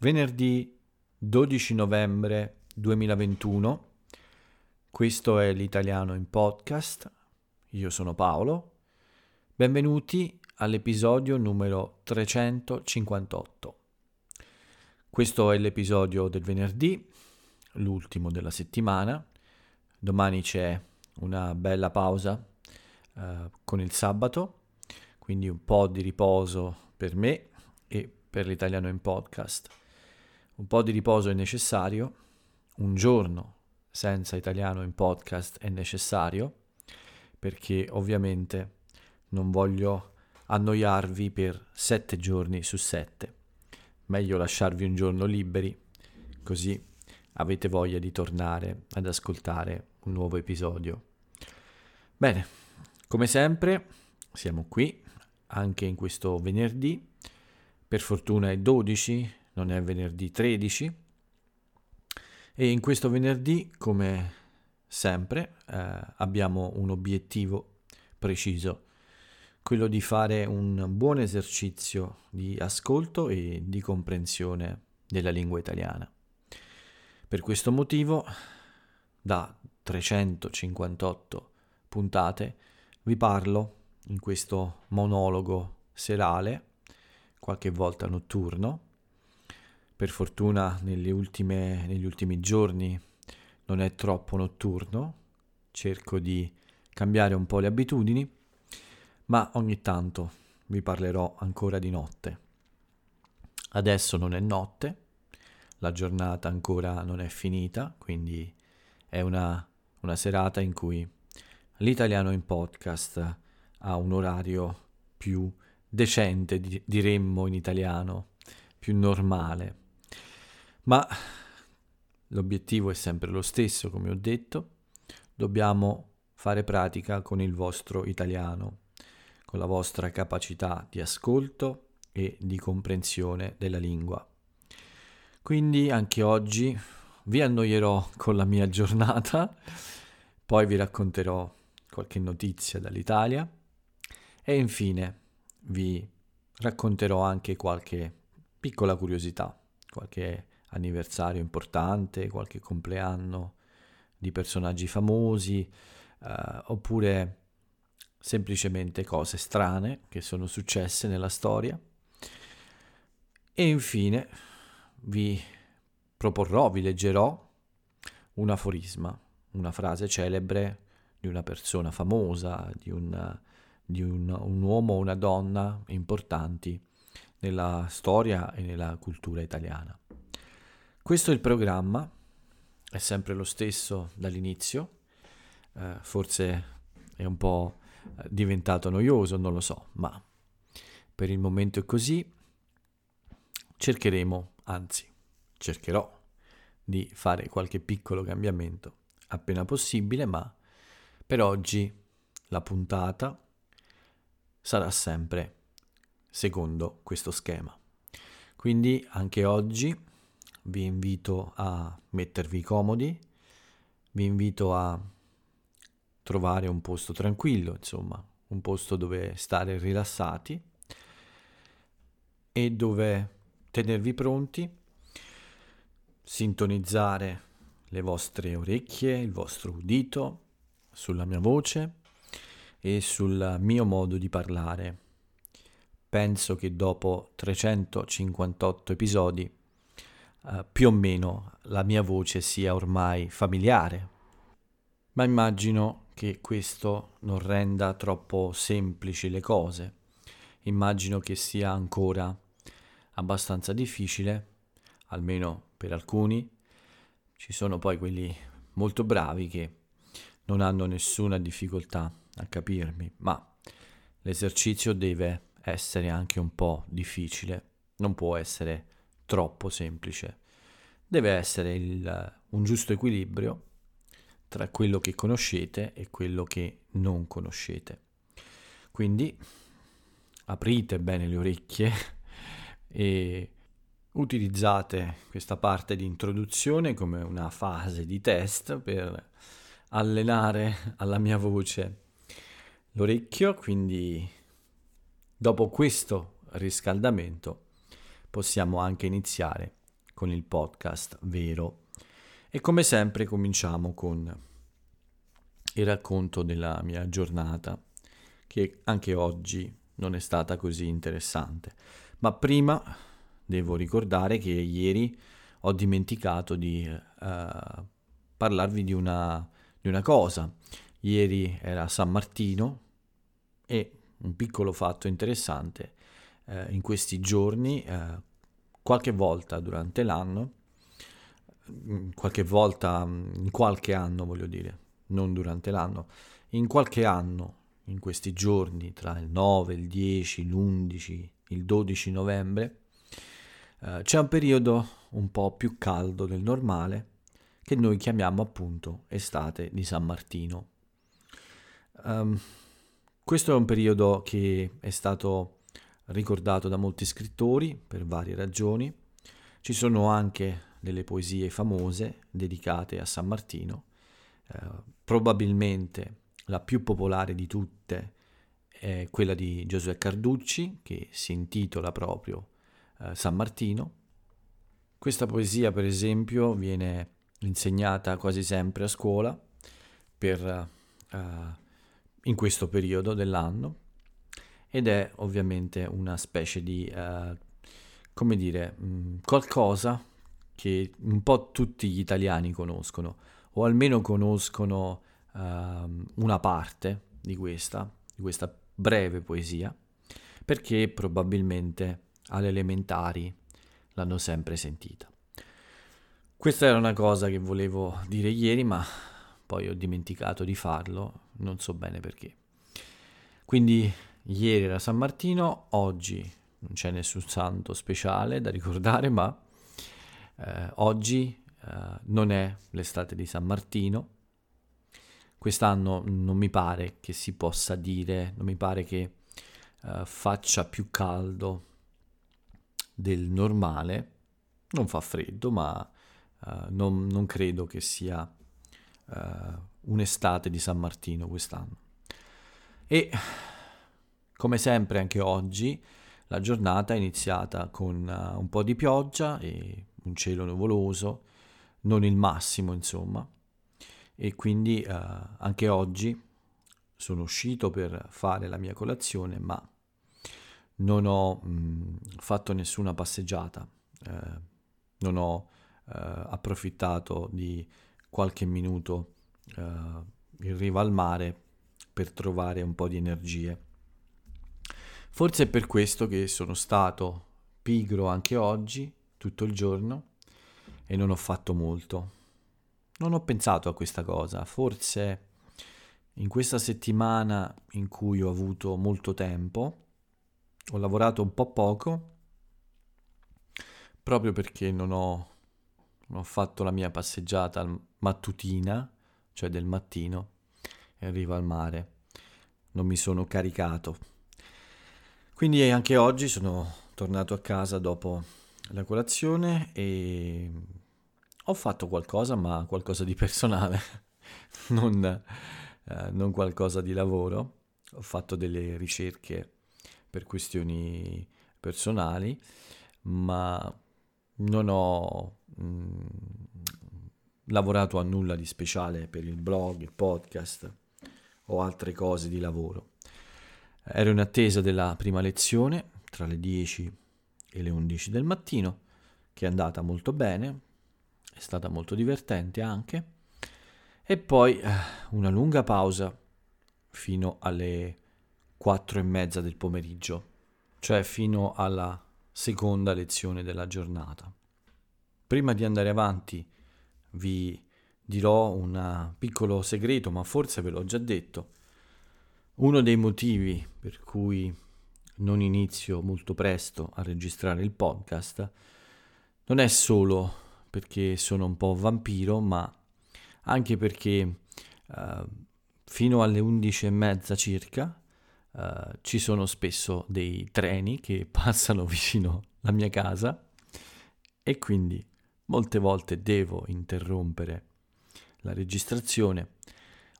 Venerdì 12 novembre 2021, questo è l'italiano in podcast, io sono Paolo, benvenuti all'episodio numero 358. Questo è l'episodio del venerdì, l'ultimo della settimana, domani c'è una bella pausa con il sabato, quindi un po' di riposo per me e per l'italiano in podcast. Un po' di riposo è necessario, un giorno senza italiano in podcast è necessario, perché ovviamente non voglio annoiarvi per 7 giorni su 7. Meglio lasciarvi un giorno liberi, così avete voglia di tornare ad ascoltare un nuovo episodio. Bene, come sempre siamo qui, anche in questo venerdì, per fortuna è 12, non è venerdì 13, e in questo venerdì, come sempre, abbiamo un obiettivo preciso, quello di fare un buon esercizio di ascolto e di comprensione della lingua italiana. Per questo motivo, da 358 puntate, vi parlo in questo monologo serale, qualche volta notturno. Per fortuna negli ultimi giorni non è troppo notturno, cerco di cambiare un po' le abitudini, ma ogni tanto vi parlerò ancora di notte. Adesso non è notte, la giornata ancora non è finita, quindi è una serata in cui l'italiano in podcast ha un orario più decente, diremmo in italiano, più normale. Ma l'obiettivo è sempre lo stesso, come ho detto, dobbiamo fare pratica con il vostro italiano, con la vostra capacità di ascolto e di comprensione della lingua. Quindi anche oggi vi annoierò con la mia giornata, poi vi racconterò qualche notizia dall'Italia e infine vi racconterò anche qualche piccola curiosità, qualche anniversario importante, qualche compleanno di personaggi famosi, oppure semplicemente cose strane che sono successe nella storia. E infine vi leggerò un aforisma, una frase celebre di una persona famosa, di un uomo o una donna importanti nella storia e nella cultura italiana. Questo è il programma, è sempre lo stesso dall'inizio, forse è un po' diventato noioso, non lo so, ma per il momento è così. Cercherò di fare qualche piccolo cambiamento appena possibile, ma per oggi la puntata sarà sempre secondo questo schema. Quindi anche oggi vi invito a mettervi comodi, vi invito a trovare un posto tranquillo, insomma, un posto dove stare rilassati e dove tenervi pronti, sintonizzare le vostre orecchie, il vostro udito sulla mia voce e sul mio modo di parlare. Penso che dopo 358 episodi più o meno la mia voce sia ormai familiare, ma immagino che questo non renda troppo semplici le cose, immagino che sia ancora abbastanza difficile, almeno per alcuni. Ci sono poi quelli molto bravi che non hanno nessuna difficoltà a capirmi, ma l'esercizio deve essere anche un po' difficile, non può essere troppo semplice. Deve essere un giusto equilibrio tra quello che conoscete e quello che non conoscete. Quindi aprite bene le orecchie e utilizzate questa parte di introduzione come una fase di test per allenare alla mia voce l'orecchio, quindi dopo questo riscaldamento possiamo anche iniziare con il podcast vero. E come sempre cominciamo con il racconto della mia giornata, che anche oggi non è stata così interessante. Ma prima devo ricordare che ieri ho dimenticato di parlarvi di una cosa. Ieri era San Martino e un piccolo fatto interessante: in questi giorni, qualche volta durante l'anno, qualche volta in qualche anno, voglio dire, non durante l'anno, in qualche anno, in questi giorni tra il 9, il 10, l'11, il 12 novembre, c'è un periodo un po' più caldo del normale che noi chiamiamo appunto estate di San Martino. Questo è un periodo che è stato ricordato da molti scrittori per varie ragioni. Ci sono anche delle poesie famose dedicate a San Martino. Probabilmente la più popolare di tutte è quella di Giosuè Carducci, che si intitola proprio San Martino. Questa poesia, per esempio, viene insegnata quasi sempre a scuola in questo periodo dell'anno, ed è ovviamente una specie di, qualcosa che un po' tutti gli italiani conoscono, o almeno conoscono una parte di questa breve poesia, perché probabilmente alle elementari l'hanno sempre sentita. Questa era una cosa che volevo dire ieri, ma poi ho dimenticato di farlo, non so bene perché. Quindi ieri era San Martino, oggi non c'è nessun santo speciale da ricordare, ma oggi non è l'estate di San Martino. Quest'anno non mi pare che si possa dire, non mi pare che faccia più caldo del normale. Non fa freddo, ma non credo che sia un'estate di San Martino quest'anno. E come sempre anche oggi la giornata è iniziata con un po' di pioggia e un cielo nuvoloso, non il massimo insomma, e quindi anche oggi sono uscito per fare la mia colazione, ma non ho fatto nessuna passeggiata, non ho approfittato di qualche minuto in riva al mare per trovare un po' di energie. Forse è per questo che sono stato pigro anche oggi, tutto il giorno, e non ho fatto molto. Non ho pensato a questa cosa. Forse in questa settimana in cui ho avuto molto tempo, ho lavorato un po' poco, proprio perché non ho fatto la mia passeggiata mattutina, cioè del mattino, in riva al mare. Non mi sono caricato. Quindi anche oggi sono tornato a casa dopo la colazione e ho fatto qualcosa, ma qualcosa di personale, non qualcosa di lavoro. Ho fatto delle ricerche per questioni personali, ma non ho lavorato a nulla di speciale per il blog, il podcast o altre cose di lavoro. Ero in attesa della prima lezione tra le 10 e le 11 del mattino, che è andata molto bene, è stata molto divertente anche, e poi una lunga pausa fino alle 4:30 del pomeriggio, cioè fino alla seconda lezione della giornata. Prima di andare avanti vi dirò un piccolo segreto, ma forse ve l'ho già detto. Uno dei motivi per cui non inizio molto presto a registrare il podcast non è solo perché sono un po' vampiro, ma anche perché fino alle 11:30 circa ci sono spesso dei treni che passano vicino alla mia casa, e quindi molte volte devo interrompere la registrazione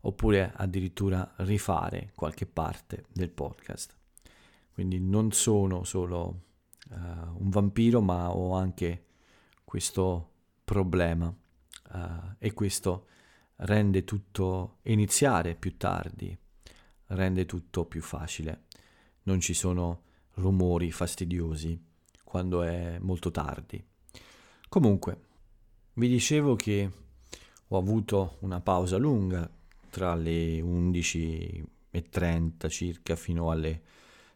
oppure addirittura rifare qualche parte del podcast. Quindi non sono solo un vampiro, ma ho anche questo problema, e questo rende tutto, iniziare più tardi, rende tutto più facile. Non ci sono rumori fastidiosi quando è molto tardi. Comunque, vi dicevo che ho avuto una pausa lunga tra le 11:30 circa fino alle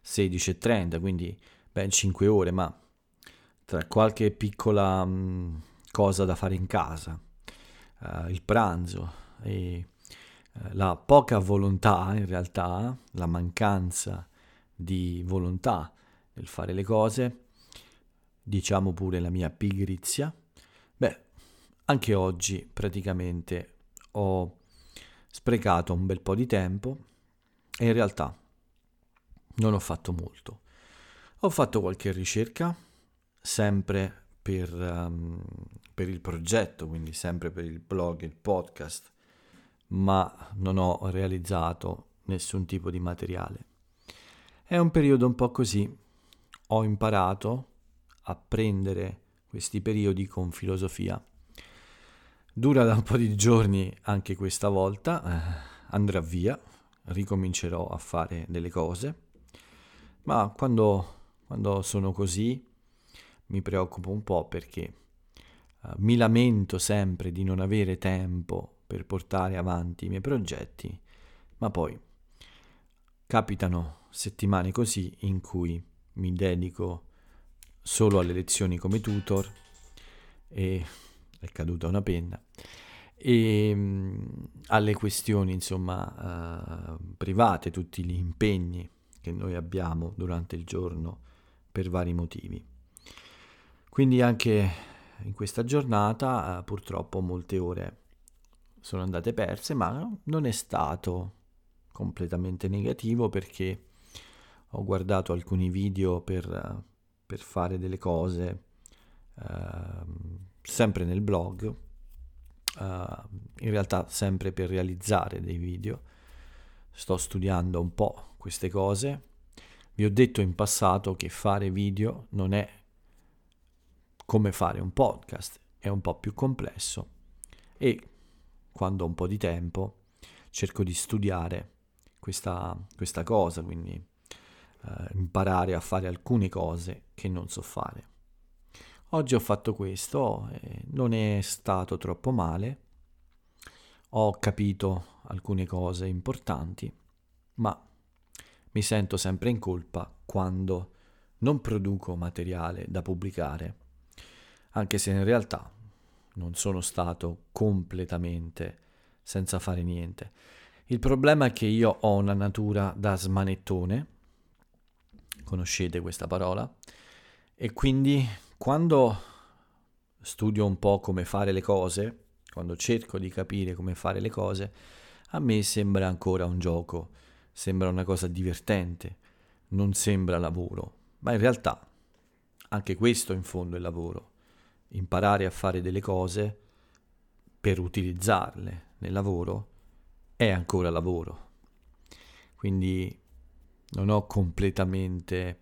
16:30, quindi ben 5 ore, ma tra qualche piccola cosa da fare in casa, il pranzo e la poca volontà, in realtà la mancanza di volontà nel fare le cose, diciamo pure la mia pigrizia, anche oggi praticamente ho sprecato un bel po' di tempo e in realtà non ho fatto molto. Ho fatto qualche ricerca, sempre per il progetto, quindi sempre per il blog e il podcast, ma non ho realizzato nessun tipo di materiale. È un periodo un po' così. Ho imparato a prendere questi periodi con filosofia. Dura da un po' di giorni anche questa volta, andrà via, ricomincerò a fare delle cose, ma quando sono così mi preoccupo un po' perché mi lamento sempre di non avere tempo per portare avanti i miei progetti, ma poi capitano settimane così in cui mi dedico solo alle lezioni come tutor e è caduta una penna, e alle questioni insomma private, tutti gli impegni che noi abbiamo durante il giorno per vari motivi. Quindi anche in questa giornata purtroppo molte ore sono andate perse, ma non è stato completamente negativo perché ho guardato alcuni video per fare delle cose sempre nel blog, in realtà sempre per realizzare dei video. Sto studiando un po' queste cose. Vi ho detto in passato che fare video non è come fare un podcast, è un po' più complesso, e quando ho un po' di tempo cerco di studiare questa cosa, quindi imparare a fare alcune cose che non so fare. Oggi ho fatto questo, non è stato troppo male, ho capito alcune cose importanti, ma mi sento sempre in colpa quando non produco materiale da pubblicare, anche se in realtà non sono stato completamente senza fare niente. Il problema è che io ho una natura da smanettone, conoscete questa parola, e quindi quando studio un po' come fare le cose, quando cerco di capire come fare le cose, a me sembra ancora un gioco, sembra una cosa divertente, non sembra lavoro, ma in realtà anche questo in fondo è lavoro, imparare a fare delle cose per utilizzarle nel lavoro è ancora lavoro, quindi non ho completamente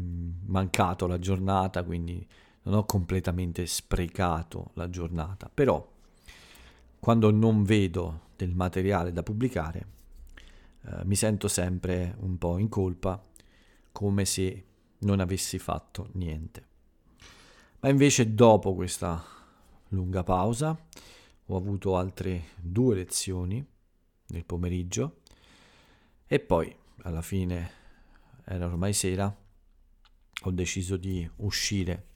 mancato la giornata, quindi non ho completamente sprecato la giornata, però quando non vedo del materiale da pubblicare mi sento sempre un po' in colpa, come se non avessi fatto niente. Ma invece dopo questa lunga pausa ho avuto altre 2 lezioni nel pomeriggio e poi alla fine, era ormai sera, ho deciso di uscire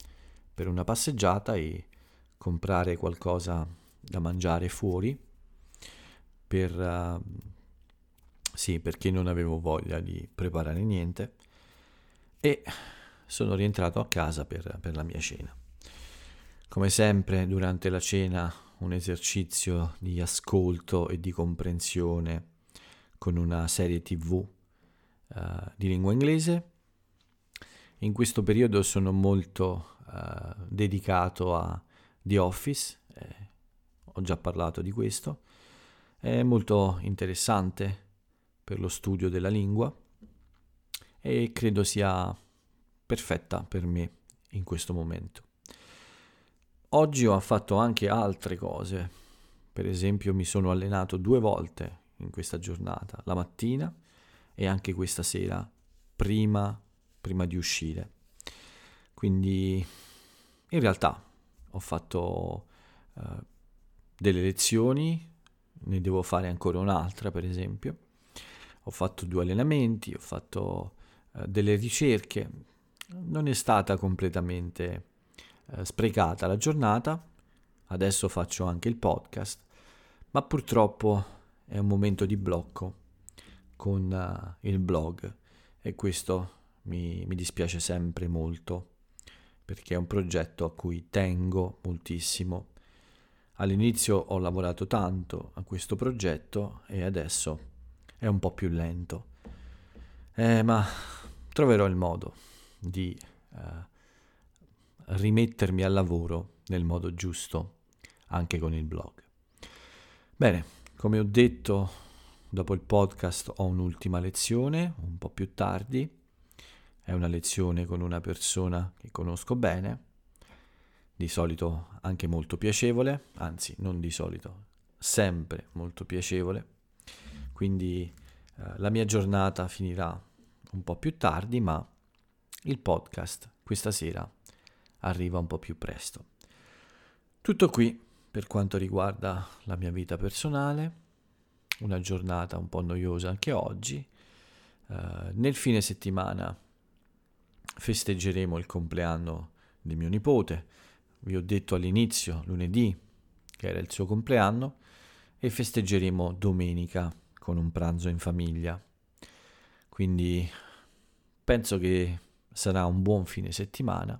per una passeggiata e comprare qualcosa da mangiare fuori perché non avevo voglia di preparare niente, e sono rientrato a casa per la mia cena. Come sempre durante la cena un esercizio di ascolto e di comprensione con una serie TV di lingua inglese. In questo periodo sono molto dedicato a The Office, ho già parlato di questo, è molto interessante per lo studio della lingua e credo sia perfetta per me in questo momento. Oggi ho fatto anche altre cose, per esempio mi sono allenato 2 volte in questa giornata, la mattina e anche questa sera, prima di uscire. Quindi in realtà ho fatto delle lezioni, ne devo fare ancora un'altra per esempio, ho fatto 2 allenamenti, ho fatto delle ricerche, non è stata completamente sprecata la giornata. Adesso faccio anche il podcast, ma purtroppo è un momento di blocco con il blog e questo mi dispiace sempre molto, perché è un progetto a cui tengo moltissimo. All'inizio ho lavorato tanto a questo progetto e adesso è un po' più lento, ma troverò il modo di rimettermi al lavoro nel modo giusto anche con il blog. Bene, come ho detto, dopo il podcast ho un'ultima lezione un po' più tardi, è una lezione con una persona che conosco bene, di solito anche molto piacevole, anzi non di solito, sempre molto piacevole, quindi la mia giornata finirà un po' più tardi, ma il podcast questa sera arriva un po' più presto. Tutto qui per quanto riguarda la mia vita personale, una giornata un po' noiosa anche oggi. Nel fine settimana festeggeremo il compleanno di mio nipote, vi ho detto all'inizio lunedì che era il suo compleanno, e festeggeremo domenica con un pranzo in famiglia, quindi penso che sarà un buon fine settimana.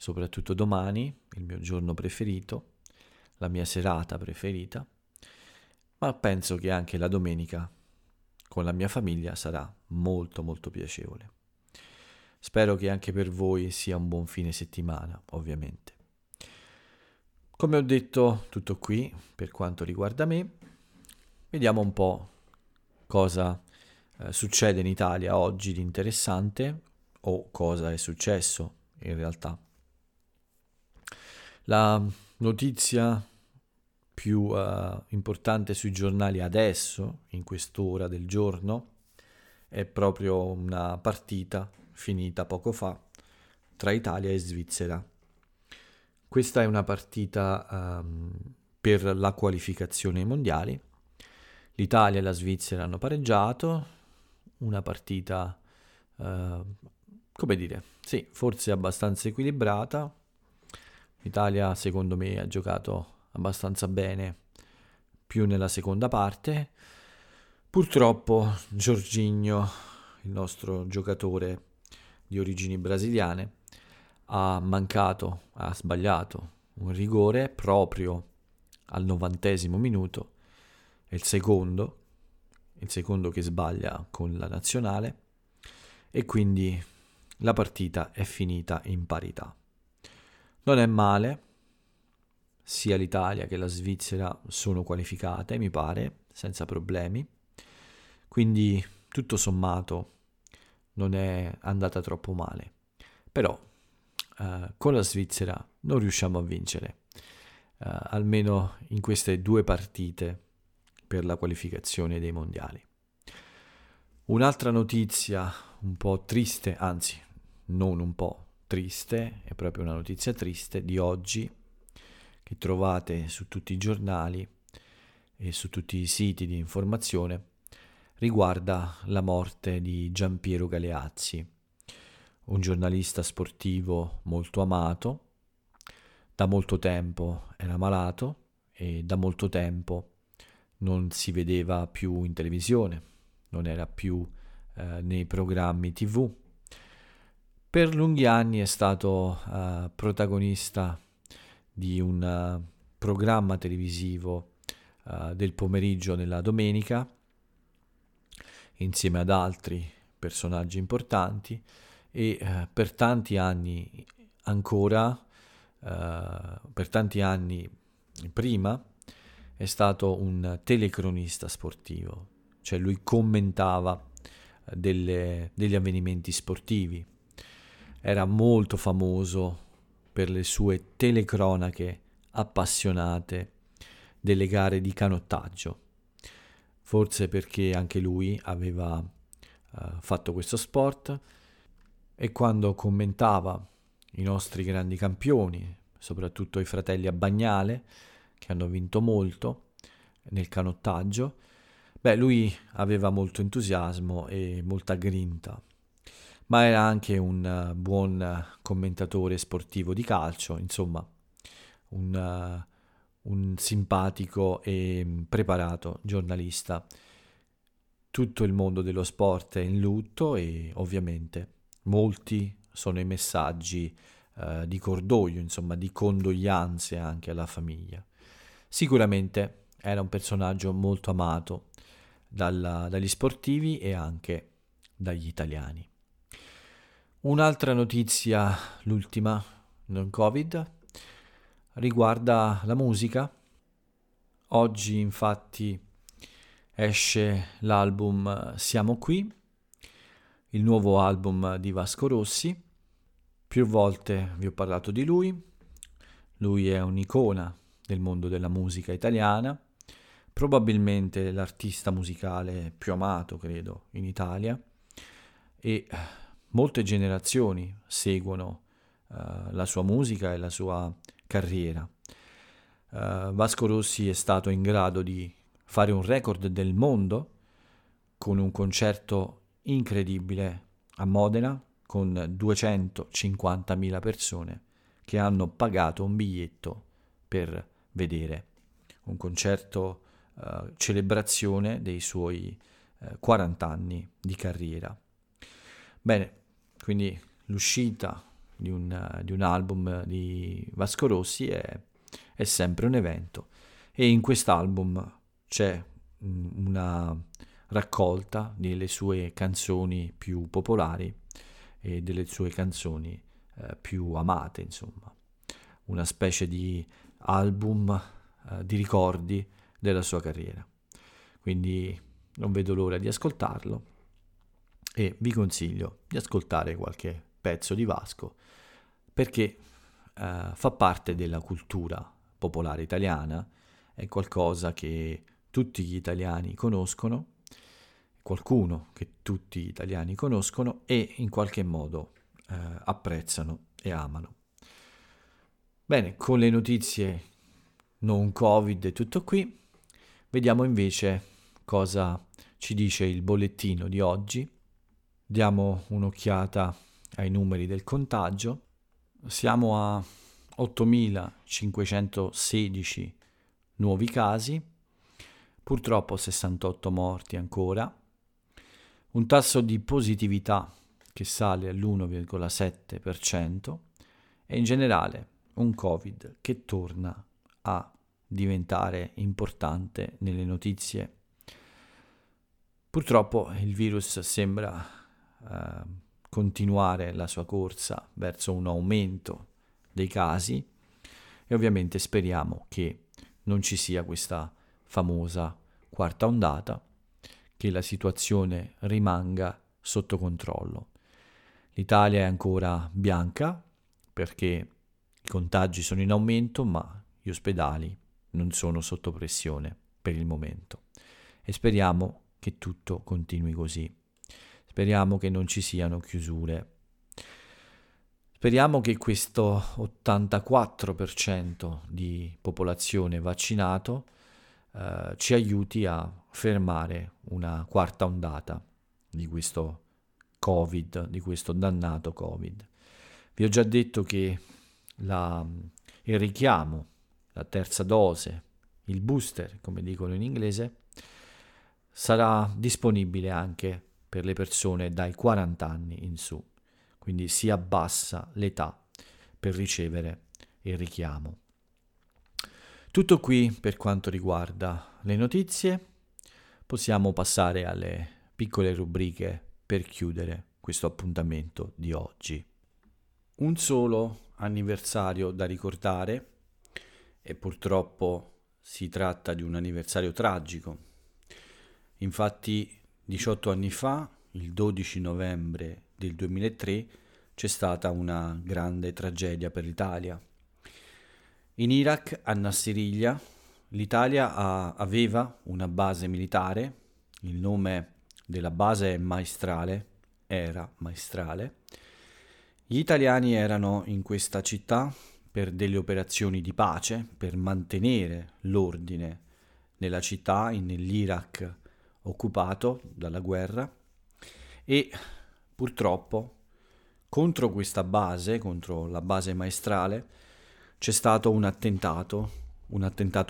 Soprattutto domani, il mio giorno preferito, la mia serata preferita, ma penso che anche la domenica con la mia famiglia sarà molto molto piacevole. Spero che anche per voi sia un buon fine settimana, ovviamente. Come ho detto, tutto qui per quanto riguarda me. Vediamo un po' cosa succede in Italia oggi di interessante, o cosa è successo in realtà. La notizia più importante sui giornali adesso, in quest'ora del giorno, è proprio una partita finita poco fa tra Italia e Svizzera. Questa è una partita per la qualificazione ai mondiali. L'Italia e la Svizzera hanno pareggiato, una partita, come dire, sì, forse abbastanza equilibrata. L'Italia secondo me ha giocato abbastanza bene, più nella seconda parte. Purtroppo Jorginho, il nostro giocatore di origini brasiliane, ha sbagliato un rigore proprio al 90° minuto, è il secondo che sbaglia con la nazionale, e quindi la partita è finita in parità. Non è male, sia l'Italia che la Svizzera sono qualificate, mi pare, senza problemi, quindi tutto sommato non è andata troppo male, però con la Svizzera non riusciamo a vincere, almeno in queste 2 partite per la qualificazione dei mondiali. Un'altra notizia un po' triste, anzi non un po' triste, è proprio una notizia triste di oggi, che trovate su tutti i giornali e su tutti i siti di informazione, riguarda la morte di Giampiero Galeazzi, un giornalista sportivo molto amato. Da molto tempo era malato e da molto tempo non si vedeva più in televisione, non era più nei programmi TV. Per lunghi anni è stato protagonista di un programma televisivo del pomeriggio della domenica, insieme ad altri personaggi importanti, e per tanti anni prima è stato un telecronista sportivo, cioè lui commentava degli avvenimenti sportivi. Era molto famoso per le sue telecronache appassionate delle gare di canottaggio, forse perché anche lui aveva fatto questo sport, e quando commentava i nostri grandi campioni, soprattutto i fratelli Abbagnale, che hanno vinto molto nel canottaggio, beh, lui aveva molto entusiasmo e molta grinta, ma era anche un buon commentatore sportivo di calcio, insomma, un simpatico e preparato giornalista. Tutto il mondo dello sport è in lutto e ovviamente molti sono i messaggi di cordoglio, insomma, di condoglianze anche alla famiglia. Sicuramente era un personaggio molto amato dagli sportivi e anche dagli italiani. Un'altra notizia, l'ultima, non Covid, riguarda la musica. Oggi infatti esce l'album Siamo qui, il nuovo album di Vasco Rossi. Più volte vi ho parlato di lui è un'icona del mondo della musica italiana, probabilmente l'artista musicale più amato, credo, in Italia, e molte generazioni seguono la sua musica e la sua carriera. Vasco Rossi è stato in grado di fare un record del mondo con un concerto incredibile a Modena con 250.000 persone che hanno pagato un biglietto per vedere un concerto, celebrazione dei suoi 40 anni di carriera. Bene, quindi l'uscita di un album di Vasco Rossi è sempre un evento, e in quest'album c'è una raccolta delle sue canzoni più popolari e delle sue canzoni più amate, insomma, una specie di album di ricordi della sua carriera. Quindi non vedo l'ora di ascoltarlo e vi consiglio di ascoltare qualche pezzo di Vasco, perché fa parte della cultura popolare italiana, è qualcosa che tutti gli italiani conoscono, qualcuno che tutti gli italiani conoscono e in qualche modo apprezzano e amano. Bene, con le notizie non Covid e tutto qui, vediamo invece cosa ci dice il bollettino di oggi. Diamo un'occhiata ai numeri del contagio. Siamo a 8.516 nuovi casi, purtroppo 68 morti ancora, un tasso di positività che sale all'1,7% e in generale un Covid che torna a diventare importante nelle notizie. Purtroppo il virus sembra continuare la sua corsa verso un aumento dei casi, e ovviamente speriamo che non ci sia questa famosa quarta ondata, che la situazione rimanga sotto controllo. L'Italia è ancora bianca perché i contagi sono in aumento, ma gli ospedali non sono sotto pressione per il momento, e speriamo che tutto continui così. Speriamo che non ci siano chiusure. Speriamo che questo 84% di popolazione vaccinato ci aiuti a fermare una quarta ondata di questo Covid, di questo dannato Covid. Vi ho già detto che il richiamo, la terza dose, il booster, come dicono in inglese, sarà disponibile anche per le persone dai 40 anni in su, quindi si abbassa l'età per ricevere il richiamo. Tutto qui per quanto riguarda le notizie. Possiamo passare alle piccole rubriche per chiudere questo appuntamento di oggi. Un solo anniversario da ricordare, e purtroppo si tratta di un anniversario tragico. Infatti 18 anni fa, il 12 novembre del 2003, c'è stata una grande tragedia per l'Italia. In Iraq, a Nassiriya, l'Italia aveva una base militare, il nome della base era Maestrale. Gli italiani erano in questa città per delle operazioni di pace, per mantenere l'ordine nella città, nell'Iraq occupato dalla guerra, e purtroppo contro questa base, contro la base Maestrale, c'è stato un attentato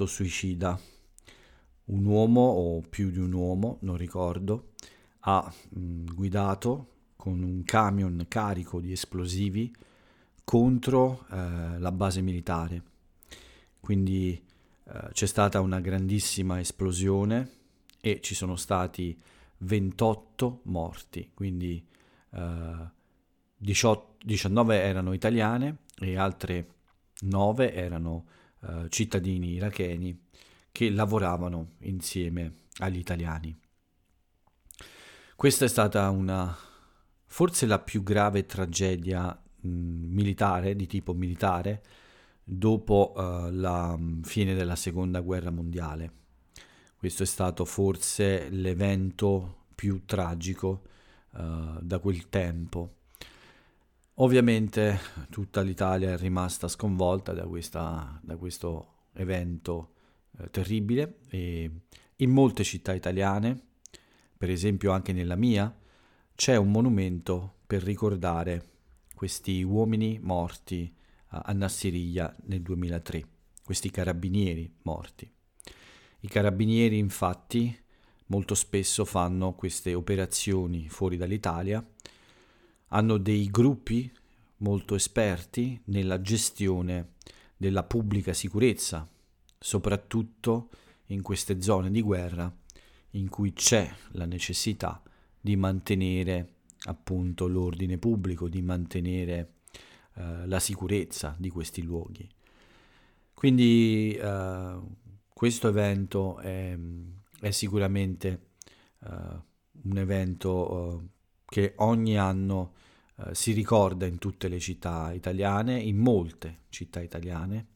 suicida. Un uomo o più di un uomo, non ricordo, ha guidato con un camion carico di esplosivi contro la base militare. Quindi c'è stata una grandissima esplosione e ci sono stati 28 morti, quindi 19 erano italiane e altre 9 erano cittadini iracheni che lavoravano insieme agli italiani. Questa è stata forse la più grave tragedia militare, di tipo militare, dopo la fine della Seconda Guerra Mondiale. Questo è stato forse l'evento più tragico da quel tempo. Ovviamente tutta l'Italia è rimasta sconvolta da questo evento terribile, e in molte città italiane, per esempio anche nella mia, c'è un monumento per ricordare questi uomini morti a Nassiriya nel 2003, questi carabinieri morti. I carabinieri infatti molto spesso fanno queste operazioni fuori dall'Italia, hanno dei gruppi molto esperti nella gestione della pubblica sicurezza, soprattutto in queste zone di guerra in cui c'è la necessità di mantenere appunto l'ordine pubblico, di mantenere la sicurezza di questi luoghi. Quindi questo evento è sicuramente un evento che ogni anno si ricorda in tutte le città italiane, in molte città italiane.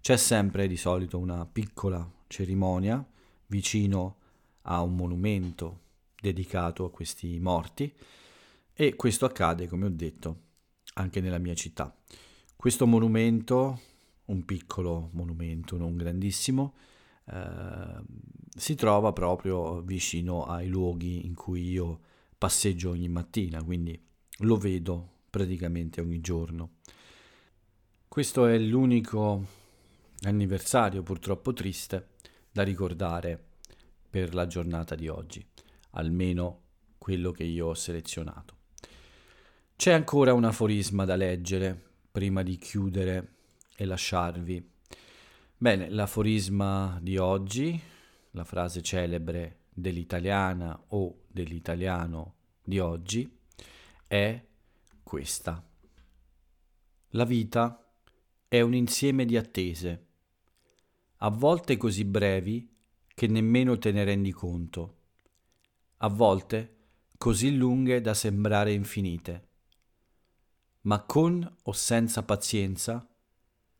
C'è sempre di solito una piccola cerimonia vicino a un monumento dedicato a questi morti, e questo accade, come ho detto, anche nella mia città. Questo monumento, un piccolo monumento, non grandissimo, si trova proprio vicino ai luoghi in cui io passeggio ogni mattina, quindi lo vedo praticamente ogni giorno. Questo è l'unico anniversario purtroppo triste da ricordare per la giornata di oggi, almeno quello che io ho selezionato. C'è ancora un aforisma da leggere prima di chiudere e lasciarvi. Bene, l'aforisma di oggi, la frase celebre dell'italiana o dell'italiano di oggi è questa: la vita è un insieme di attese, a volte così brevi che nemmeno te ne rendi conto, a volte così lunghe da sembrare infinite, ma con o senza pazienza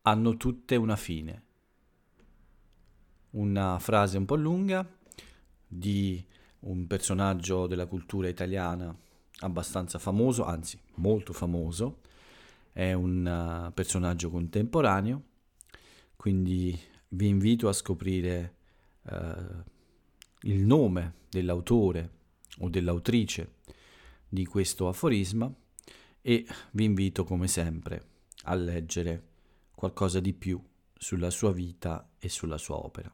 hanno tutte una fine. Una frase un po' lunga di un personaggio della cultura italiana abbastanza famoso, anzi molto famoso, è un personaggio contemporaneo, quindi vi invito a scoprire il nome dell'autore o dell'autrice di questo aforisma, e vi invito come sempre a leggere qualcosa di più sulla sua vita e sulla sua opera.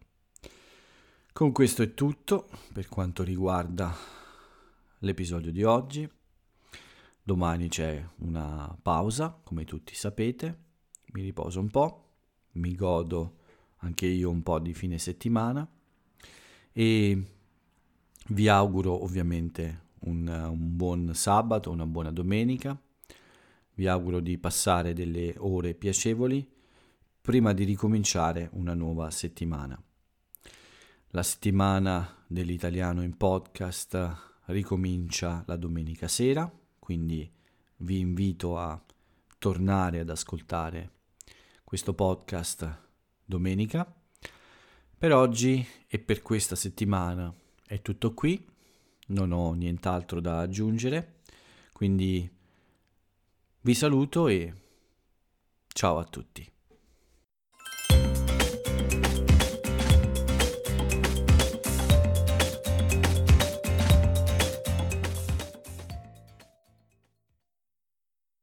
Con questo è tutto per quanto riguarda l'episodio di oggi. Domani c'è una pausa, come tutti sapete, mi riposo un po', mi godo anche io un po' di fine settimana e vi auguro ovviamente un buon sabato, una buona domenica. Vi auguro di passare delle ore piacevoli prima di ricominciare una nuova settimana. La settimana dell'italiano in podcast ricomincia la domenica sera, quindi vi invito a tornare ad ascoltare questo podcast domenica. Per oggi e per questa settimana è tutto qui, non ho nient'altro da aggiungere, quindi vi saluto e ciao a tutti.